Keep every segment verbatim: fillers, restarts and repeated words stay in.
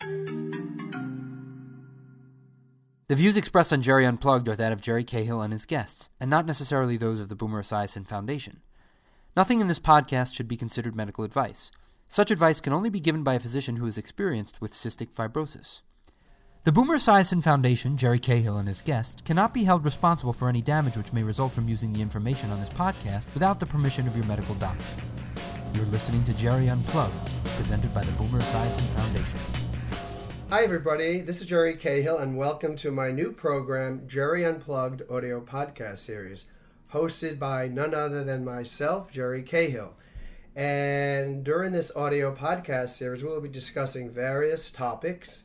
The views expressed on Jerry Unplugged are that of Jerry Cahill and his guests, and not necessarily those of the Boomer Esiason Foundation. Nothing in this podcast should be considered medical advice. Such advice can only be given by a physician who is experienced with cystic fibrosis. The Boomer Esiason Foundation, Jerry Cahill and his guests, cannot be held responsible for any damage which may result from using the information on this podcast without the permission of your medical doctor. You're listening to Jerry Unplugged, presented by the Boomer Esiason Foundation. Hi everybody, this is Jerry Cahill and welcome to my new program, Jerry Unplugged Audio Podcast Series, hosted by none other than myself, Jerry Cahill. And during this audio podcast series, we'll be discussing various topics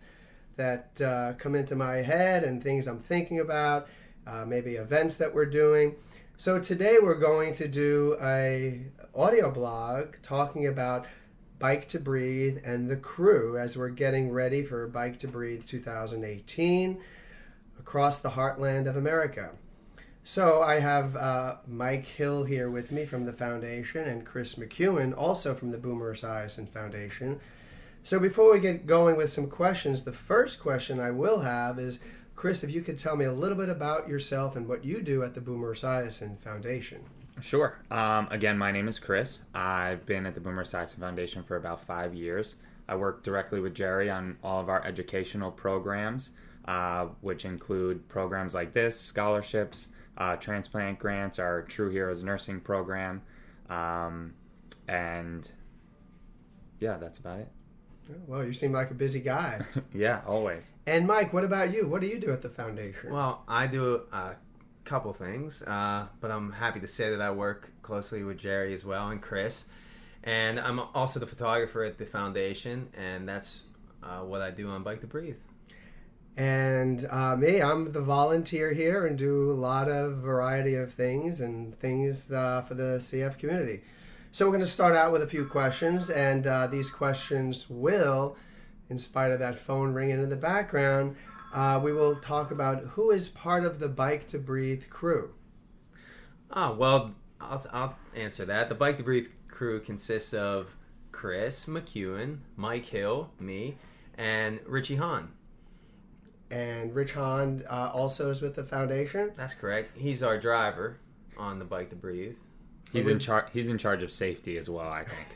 that uh, come into my head and things I'm thinking about, uh, maybe events that we're doing. So today we're going to do a audio blog talking about Bike to Breathe and the crew as we're getting ready for Bike to Breathe twenty eighteen across the heartland of America. So I have uh, Mike Hill here with me from the foundation and Chris McEwen also from the Boomer Esiason Foundation. So before we get going with some questions, the first question I will have is, Chris, if you could tell me a little bit about yourself and what you do at the Boomer Esiason Foundation. Sure. Um, again, my name is Chris. I've been at the Boomer Esiason Foundation for about five years. I work directly with Jerry on all of our educational programs, uh, which include programs like this, scholarships, uh, transplant grants, our True Heroes Nursing program, um, and yeah, that's about it. Well, you seem like a busy guy. Yeah, always. And Mike, what about you? What do you do at the foundation? Well, I do uh couple things, uh, but I'm happy to say that I work closely with Jerry as well and Chris, and I'm also the photographer at the foundation, and that's uh, what I do on Bike to Breathe. And uh, me, I'm the volunteer here and do a lot of variety of things and things uh, for the C F community. So we're going to start out with a few questions, and uh, these questions will, in spite of that phone ringing in the background, Uh, we will talk about who is part of the Bike to Breathe crew. Ah, well, I'll, I'll answer that. The Bike to Breathe crew consists of Chris McEwen, Mike Hill, me, and Richie Hahn. And Rich Hahn uh, also is with the foundation? That's correct. He's our driver on the Bike to Breathe. He's in char- He's in charge of safety as well, I think.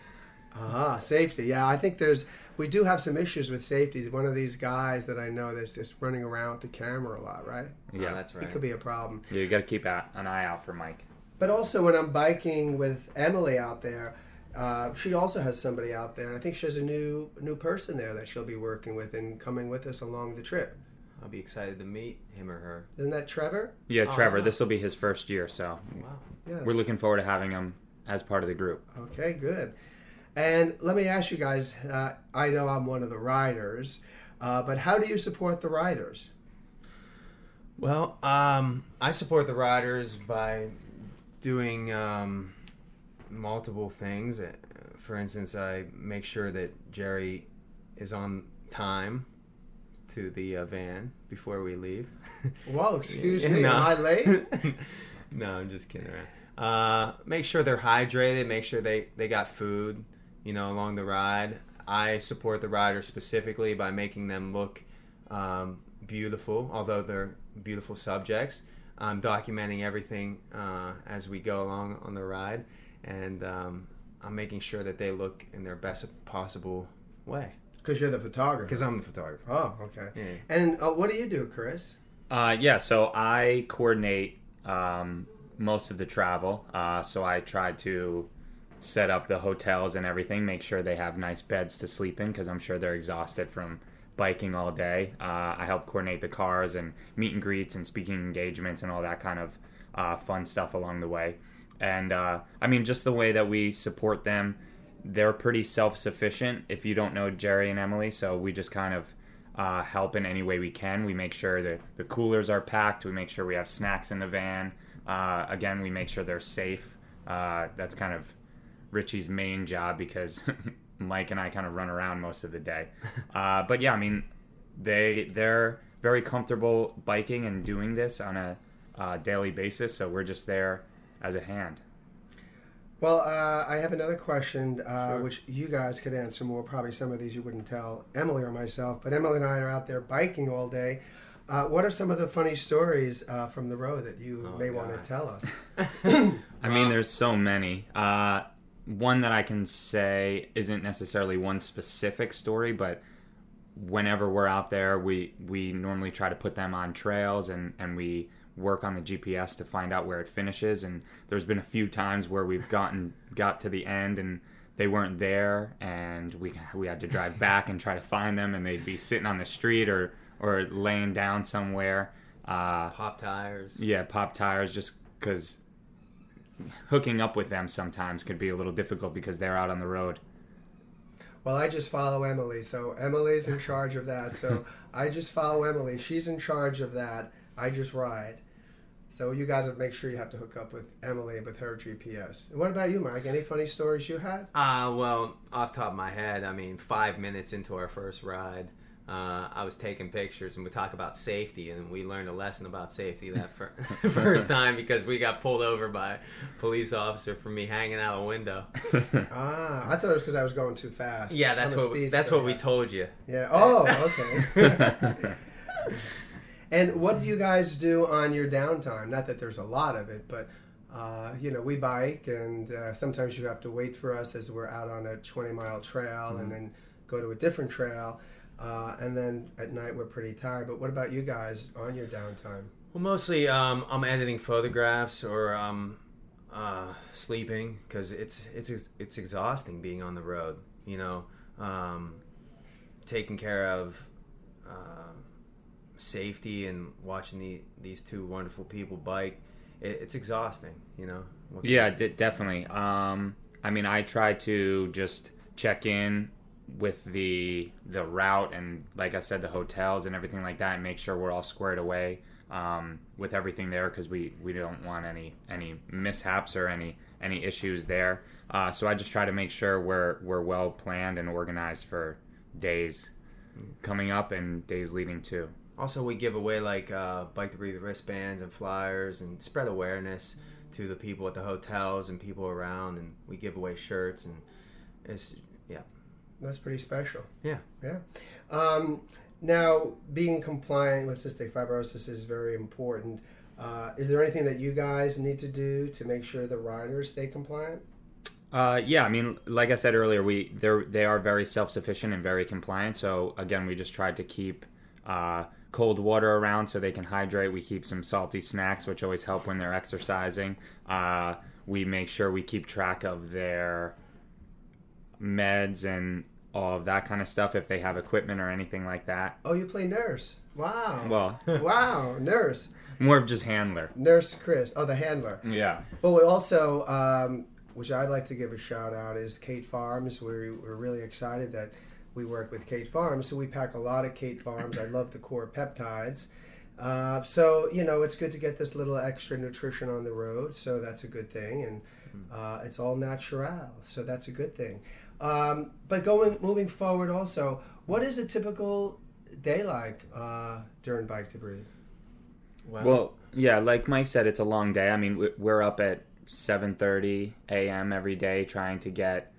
Ah, uh-huh, safety. Yeah, I think there's... We do have some issues with safety. One of these guys that I know that's just running around with the camera a lot, right? Yeah, oh, that's right. It could be a problem. Yeah, you got to keep out, an eye out for Mike. But also when I'm biking with Emily out there, uh, she also has somebody out there. And I think she has a new new person there that she'll be working with and coming with us along the trip. I'll be excited to meet him or her. Isn't that Trevor? Yeah, oh, Trevor. Wow. This will be his first year, so wow. Yes. We're looking forward to having him as part of the group. Okay, good. And let me ask you guys, uh, I know I'm one of the riders, uh, but how do you support the riders? Well, um, I support the riders by doing um, multiple things. For instance, I make sure that Jerry is on time to the uh, van before we leave. Whoa, excuse me, no. Am I late? No, I'm just kidding around. Uh, make sure they're hydrated, make sure they, they got food. You know, along the ride. I support the riders specifically by making them look um, beautiful, although they're beautiful subjects. I'm documenting everything uh, as we go along on the ride, and um, I'm making sure that they look in their best possible way. Because you're the photographer. Because I'm the photographer. Oh, okay. Yeah. And uh, what do you do, Chris? Uh, yeah, so I coordinate um, most of the travel, uh, so I try to set up the hotels and everything, make sure they have nice beds to sleep in because I'm sure they're exhausted from biking all day. Uh, I help coordinate the cars and meet and greets and speaking engagements and all that kind of uh, fun stuff along the way. And uh, I mean, just the way that we support them, they're pretty self-sufficient if you don't know Jerry and Emily, so we just kind of uh, help in any way we can. We make sure that the coolers are packed, we make sure we have snacks in the van. Uh, again, we make sure they're safe. Uh, that's kind of Richie's main job because Mike and I kind of run around most of the day. Uh, but yeah, I mean, they, they're very comfortable biking and doing this on a uh, daily basis, so we're just there as a hand. Well, uh, I have another question, uh, sure. which you guys could answer more. Probably some of these you wouldn't tell Emily or myself, but Emily and I are out there biking all day. Uh, what are some of the funny stories uh, from the road that you oh, may God. want to tell us? I mean, there's so many. Uh, one that I can say isn't necessarily one specific story, but whenever we're out there, we, we normally try to put them on trails, and, and we work on the G P S to find out where it finishes. And there's been a few times where we've gotten got to the end and they weren't there, and we we had to drive back and try to find them, and they'd be sitting on the street or or laying down somewhere. Uh, pop tires. Yeah, pop tires, just because hooking up with them sometimes could be a little difficult because they're out on the road. Well, I just follow Emily, so Emily's in charge of that. So I just follow Emily. She's in charge of that. I just ride. So you guys would make sure you have to hook up with Emily with her G P S. What about you, Mike? Any funny stories you had? Uh, well, off the top of my head, I mean, five minutes into our first ride, uh, I was taking pictures, and we talk about safety, and we learned a lesson about safety that fir- first time because we got pulled over by a police officer for me hanging out a window. ah, I thought it was because I was going too fast. Yeah, that's what we, that's what we told you. Yeah. Oh, okay. And what do you guys do on your downtime? Not that there's a lot of it, but, uh, you know, we bike, and uh, sometimes you have to wait for us as we're out on a twenty-mile trail mm-hmm. and then go to a different trail. Uh, and then at night we're pretty tired. But what about you guys on your downtime? Well, mostly um, I'm editing photographs or um, uh, sleeping because it's, it's, it's exhausting being on the road, you know, um, taking care of... Uh, safety and watching the, these two wonderful people bike, it, it's exhausting, you know? Yeah, d- definitely. Um, I mean, I try to just check in with the the route and, like I said, the hotels and everything like that and make sure we're all squared away um, with everything there because we, we don't want any, any mishaps or any, any issues there. Uh, so I just try to make sure we're we're well planned and organized for days coming up and days leading to. Also, we give away, like, uh, Bike to Breathe wristbands and flyers and spread awareness to the people at the hotels and people around, and we give away shirts, and it's, yeah. That's pretty special. Yeah. Yeah. Um, now, being compliant with cystic fibrosis is very important. Uh, is there anything that you guys need to do to make sure the riders stay compliant? Uh, yeah, I mean, like I said earlier, we they're, they are very self-sufficient and very compliant, so, again, we just tried to keep... Uh, cold water around so they can hydrate. We keep some salty snacks, which always help when they're exercising. Uh, we make sure we keep track of their meds and all of that kind of stuff if they have equipment or anything like that. Oh, you play nurse. Wow. Well. Wow, nurse. More of just handler. Nurse Chris. Oh, the handler. Yeah. Well, we also, um, which I'd like to give a shout out, is Kate Farms. We're, we're really excited that we work with Kate Farms, so we pack a lot of Kate Farms. I love the core peptides. Uh, so, you know, it's good to get this little extra nutrition on the road, so that's a good thing. And uh, it's all natural, so that's a good thing. Um, but going moving forward also, what is a typical day like uh, during Bike to Breathe? Wow. Well, yeah, like Mike said, it's a long day. I mean, we're up at seven thirty a.m. every day trying to get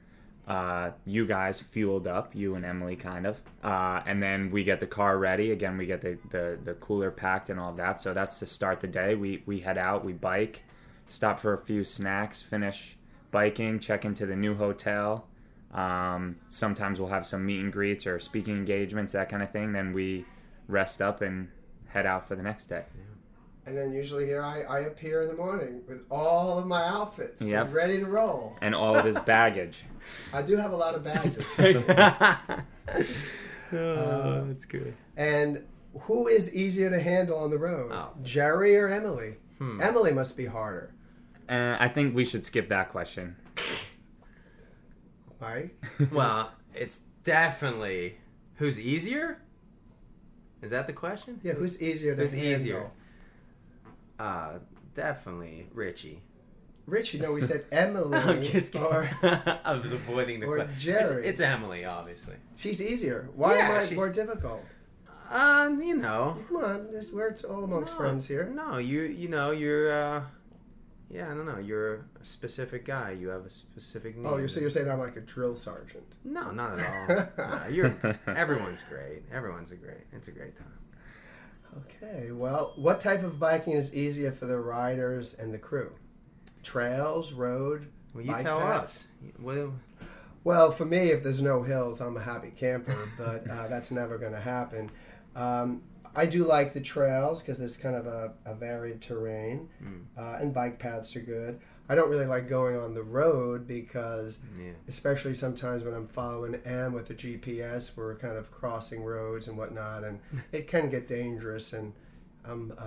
Uh, you guys fueled up, you and Emily kind of, uh, and then we get the car ready. Again, we get the, the, the cooler packed and all of that. So that's to start the day. We we head out, we bike, stop for a few snacks, finish biking, check into the new hotel. Um, sometimes we'll have some meet and greets or speaking engagements, that kind of thing. Then we rest up and head out for the next day. Yeah. And then usually here I, I appear in the morning with all of my outfits yep. ready to roll. And all of his baggage. I do have a lot of baggage. oh, um, that's good. And who is easier to handle on the road? Oh. Jerry or Emily? Hmm. Emily must be harder. Uh, I think we should skip that question. Why? Well, it's definitely who's easier? Is that the question? Yeah, who's easier to who's handle? Who's easier? Uh, definitely Richie. Richie, no, we said Emily. I'm just kidding. Or, I was avoiding the or question. Jerry. It's, it's Emily, obviously. She's easier. Why yeah, am I more difficult? Uh, you know. Come on, we're all amongst no, friends here. No, you you know, you're, uh, Yeah, I don't know. You're a specific guy. You have a specific need. Oh, you're, so you're saying I'm like a drill sergeant. No, not at all. No, you're, everyone's great. Everyone's a great. It's a great time. Okay. Well, what type of biking is easier for the riders and the crew? Trails, road, well, you bike tell paths? Us. Well, well, for me, if there's no hills, I'm a happy camper, but uh, that's never going to happen. Um, I do like the trails because there's kind of a, a varied terrain, mm. uh, and bike paths are good. I don't really like going on the road because, yeah. especially sometimes when I'm following Em with the G P S, we're kind of crossing roads and whatnot, and it can get dangerous, and I'm uh,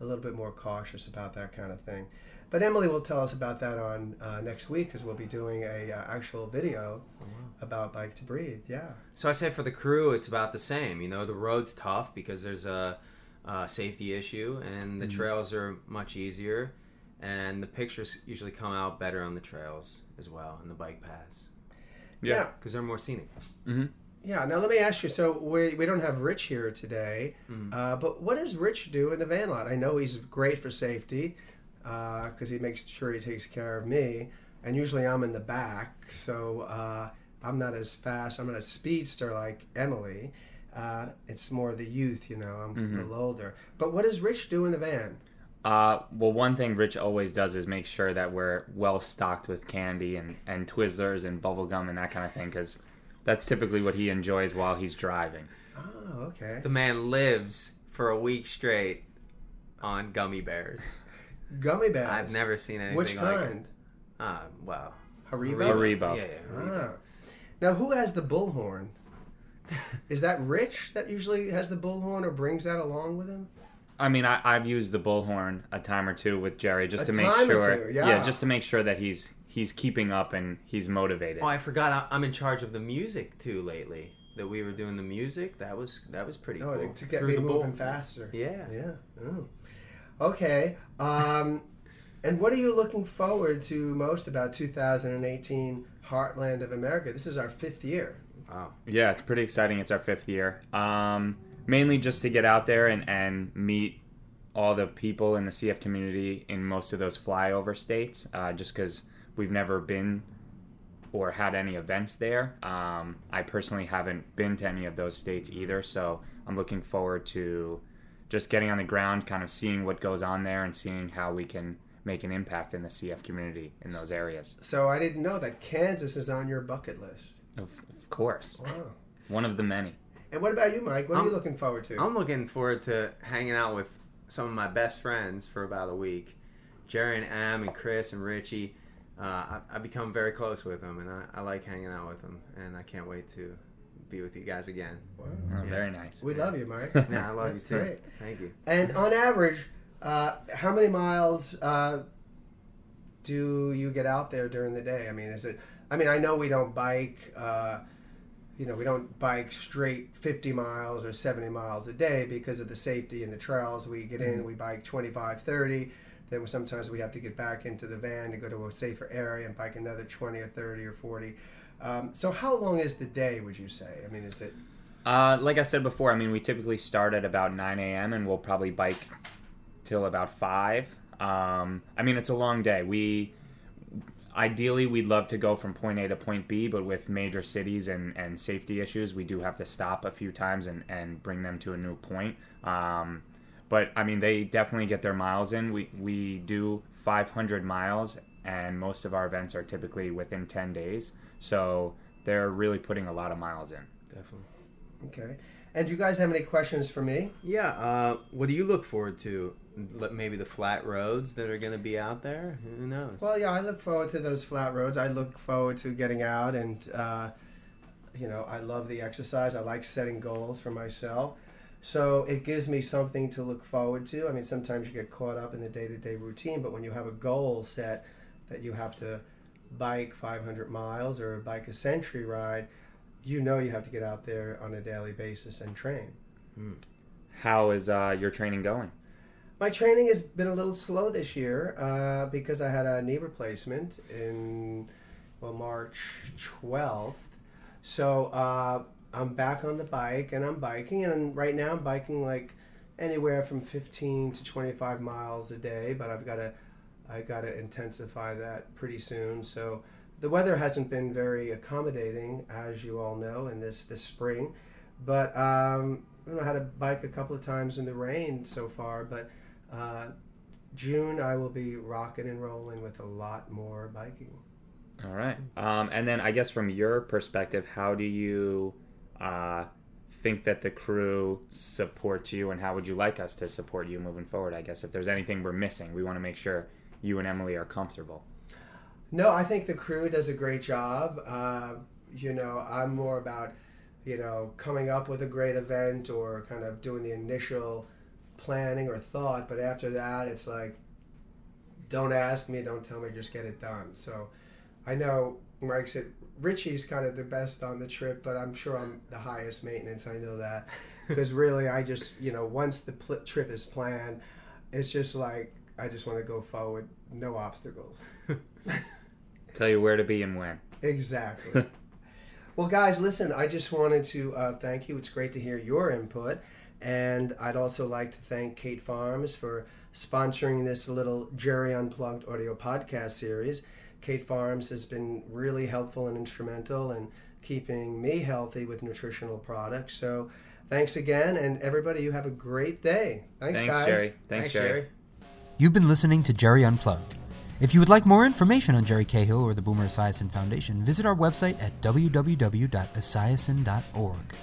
a little bit more cautious about that kind of thing. But Emily will tell us about that on uh, next week because we'll be doing a uh, actual video oh, wow. about Bike to Breathe. Yeah. So I say for the crew, it's about the same. You know, the road's tough because there's a, a safety issue, and the mm-hmm. trails are much easier, and the pictures usually come out better on the trails as well, and the bike paths. Yeah. Because yeah. they're more scenic. Mm-hmm. Yeah. Now let me ask you. So we we don't have Rich here today, mm-hmm. uh, but what does Rich do in the van lot? I know he's great for safety. Because uh, he makes sure he takes care of me, and usually I'm in the back, so uh, I'm not as fast. I'm not a speedster like Emily. Uh, it's more the youth, you know. I'm mm-hmm. a little older. But what does Rich do in the van? Uh, well, one thing Rich always does is make sure that we're well stocked with candy and, and Twizzlers and bubble gum and that kind of thing, because that's typically what he enjoys while he's driving. Oh, okay. The man lives for a week straight on gummy bears. Gummy bears. I've never seen anything Which like kind? It. Uh, wow. Haribo? Haribo. Yeah, yeah. Haribo. Ah. Now, who has the bullhorn? Is that Rich that usually has the bullhorn or brings that along with him? I mean, I, I've used the bullhorn a time or two with Jerry just a to make sure. Two, yeah. yeah, just to make sure that he's he's keeping up and he's motivated. Oh, I forgot. I'm in charge of the music too lately. That we were doing the music. That was that was pretty oh, cool. To get Through me moving bullhorn. Faster. Yeah. Yeah. Oh. Okay, um, and what are you looking forward to most about two thousand eighteen Heartland of America? This is our fifth year. Wow. Yeah, it's pretty exciting. It's our fifth year. Um, mainly just to get out there and, and meet all the people in the C F community in most of those flyover states, uh, just because we've never been or had any events there. Um, I personally haven't been to any of those states either, so I'm looking forward to just getting on the ground, kind of seeing what goes on there and seeing how we can make an impact in the C F community in those areas. So I didn't know that Kansas is on your bucket list. Of, of course. Wow. One of the many. And what about you, Mike? What I'm, are you looking forward to? I'm looking forward to hanging out with some of my best friends for about a week. Jerry and Am and Chris and Richie. Uh, I, I become very close with them, and I, I like hanging out with them, and I can't wait to be with you guys again. Wow. Oh, yeah. Very nice. We yeah. love you, Mike. No, I love That's you too. Great. Thank you. And on average, uh, how many miles uh, do you get out there during the day? I mean, is it? I mean, I know we don't bike. Uh, you know, we don't bike straight fifty miles or seventy miles a day because of the safety and the trails. We get mm-hmm. in, we bike twenty-five, thirty. Then sometimes we have to get back into the van to go to a safer area and bike another twenty or thirty or forty. Um, so how long is the day, would you say? I mean, is it... Uh, like I said before, I mean, we typically start at about nine a.m. and we'll probably bike till about five. Um, I mean, it's a long day. We Ideally, we'd love to go from point A to point B, but with major cities and, and safety issues, we do have to stop a few times and, and bring them to a new point. Um, but, I mean, they definitely get their miles in. We, we do five hundred miles, and most of our events are typically within ten days. So they're really putting a lot of miles in. Definitely. Okay. And do you guys have any questions for me? Yeah. Uh, what do you look forward to? Maybe the flat roads that are going to be out there? Who knows? Well, yeah, I look forward to those flat roads. I look forward to getting out and, uh, you know, I love the exercise. I like setting goals for myself. So it gives me something to look forward to. I mean, sometimes you get caught up in the day-to-day routine, but when you have a goal set that you have to bike five hundred miles or bike a century ride, you know you have to get out there on a daily basis and train. Hmm. How is uh, your training going? My training has been a little slow this year uh, because I had a knee replacement in well March twelfth. So uh, I'm back on the bike and I'm biking, and right now I'm biking like anywhere from fifteen to twenty-five miles a day, but I've got a I got to intensify that pretty soon. So the weather hasn't been very accommodating, as you all know, in this, this spring. But um, I had to bike a couple of times in the rain so far. But uh, June, I will be rocking and rolling with a lot more biking. All right. Um, and then I guess from your perspective, how do you uh, think that the crew supports you, and how would you like us to support you moving forward? I guess if there's anything we're missing, we want to make sure you and Emily are comfortable. No, I think the crew does a great job. Uh, you know, I'm more about, you know, coming up with a great event or kind of doing the initial planning or thought. But after that, it's like, don't ask me, don't tell me, just get it done. So I know Mike said Richie's kind of the best on the trip, but I'm sure I'm the highest maintenance. I know that because really I just, you know, once the pl- trip is planned, it's just like, I just want to go forward. No obstacles. Tell you where to be and when. Exactly. Well, guys, listen, I just wanted to uh, thank you. It's great to hear your input. And I'd also like to thank Kate Farms for sponsoring this little Jerry Unplugged audio podcast series. Kate Farms has been really helpful and instrumental in keeping me healthy with nutritional products. So thanks again. And everybody, you have a great day. Thanks, thanks guys. Jerry. Thanks, thanks, Jerry. Jerry. You've been listening to Jerry Unplugged. If you would like more information on Jerry Cahill or the Boomer Esiason Foundation, visit our website at w w w dot esiason dot org.